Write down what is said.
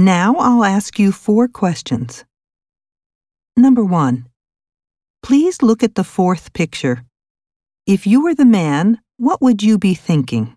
Now I'll ask you 4 questions. Number 1. Please look at the 4th picture. If you were the man, what would you be thinking?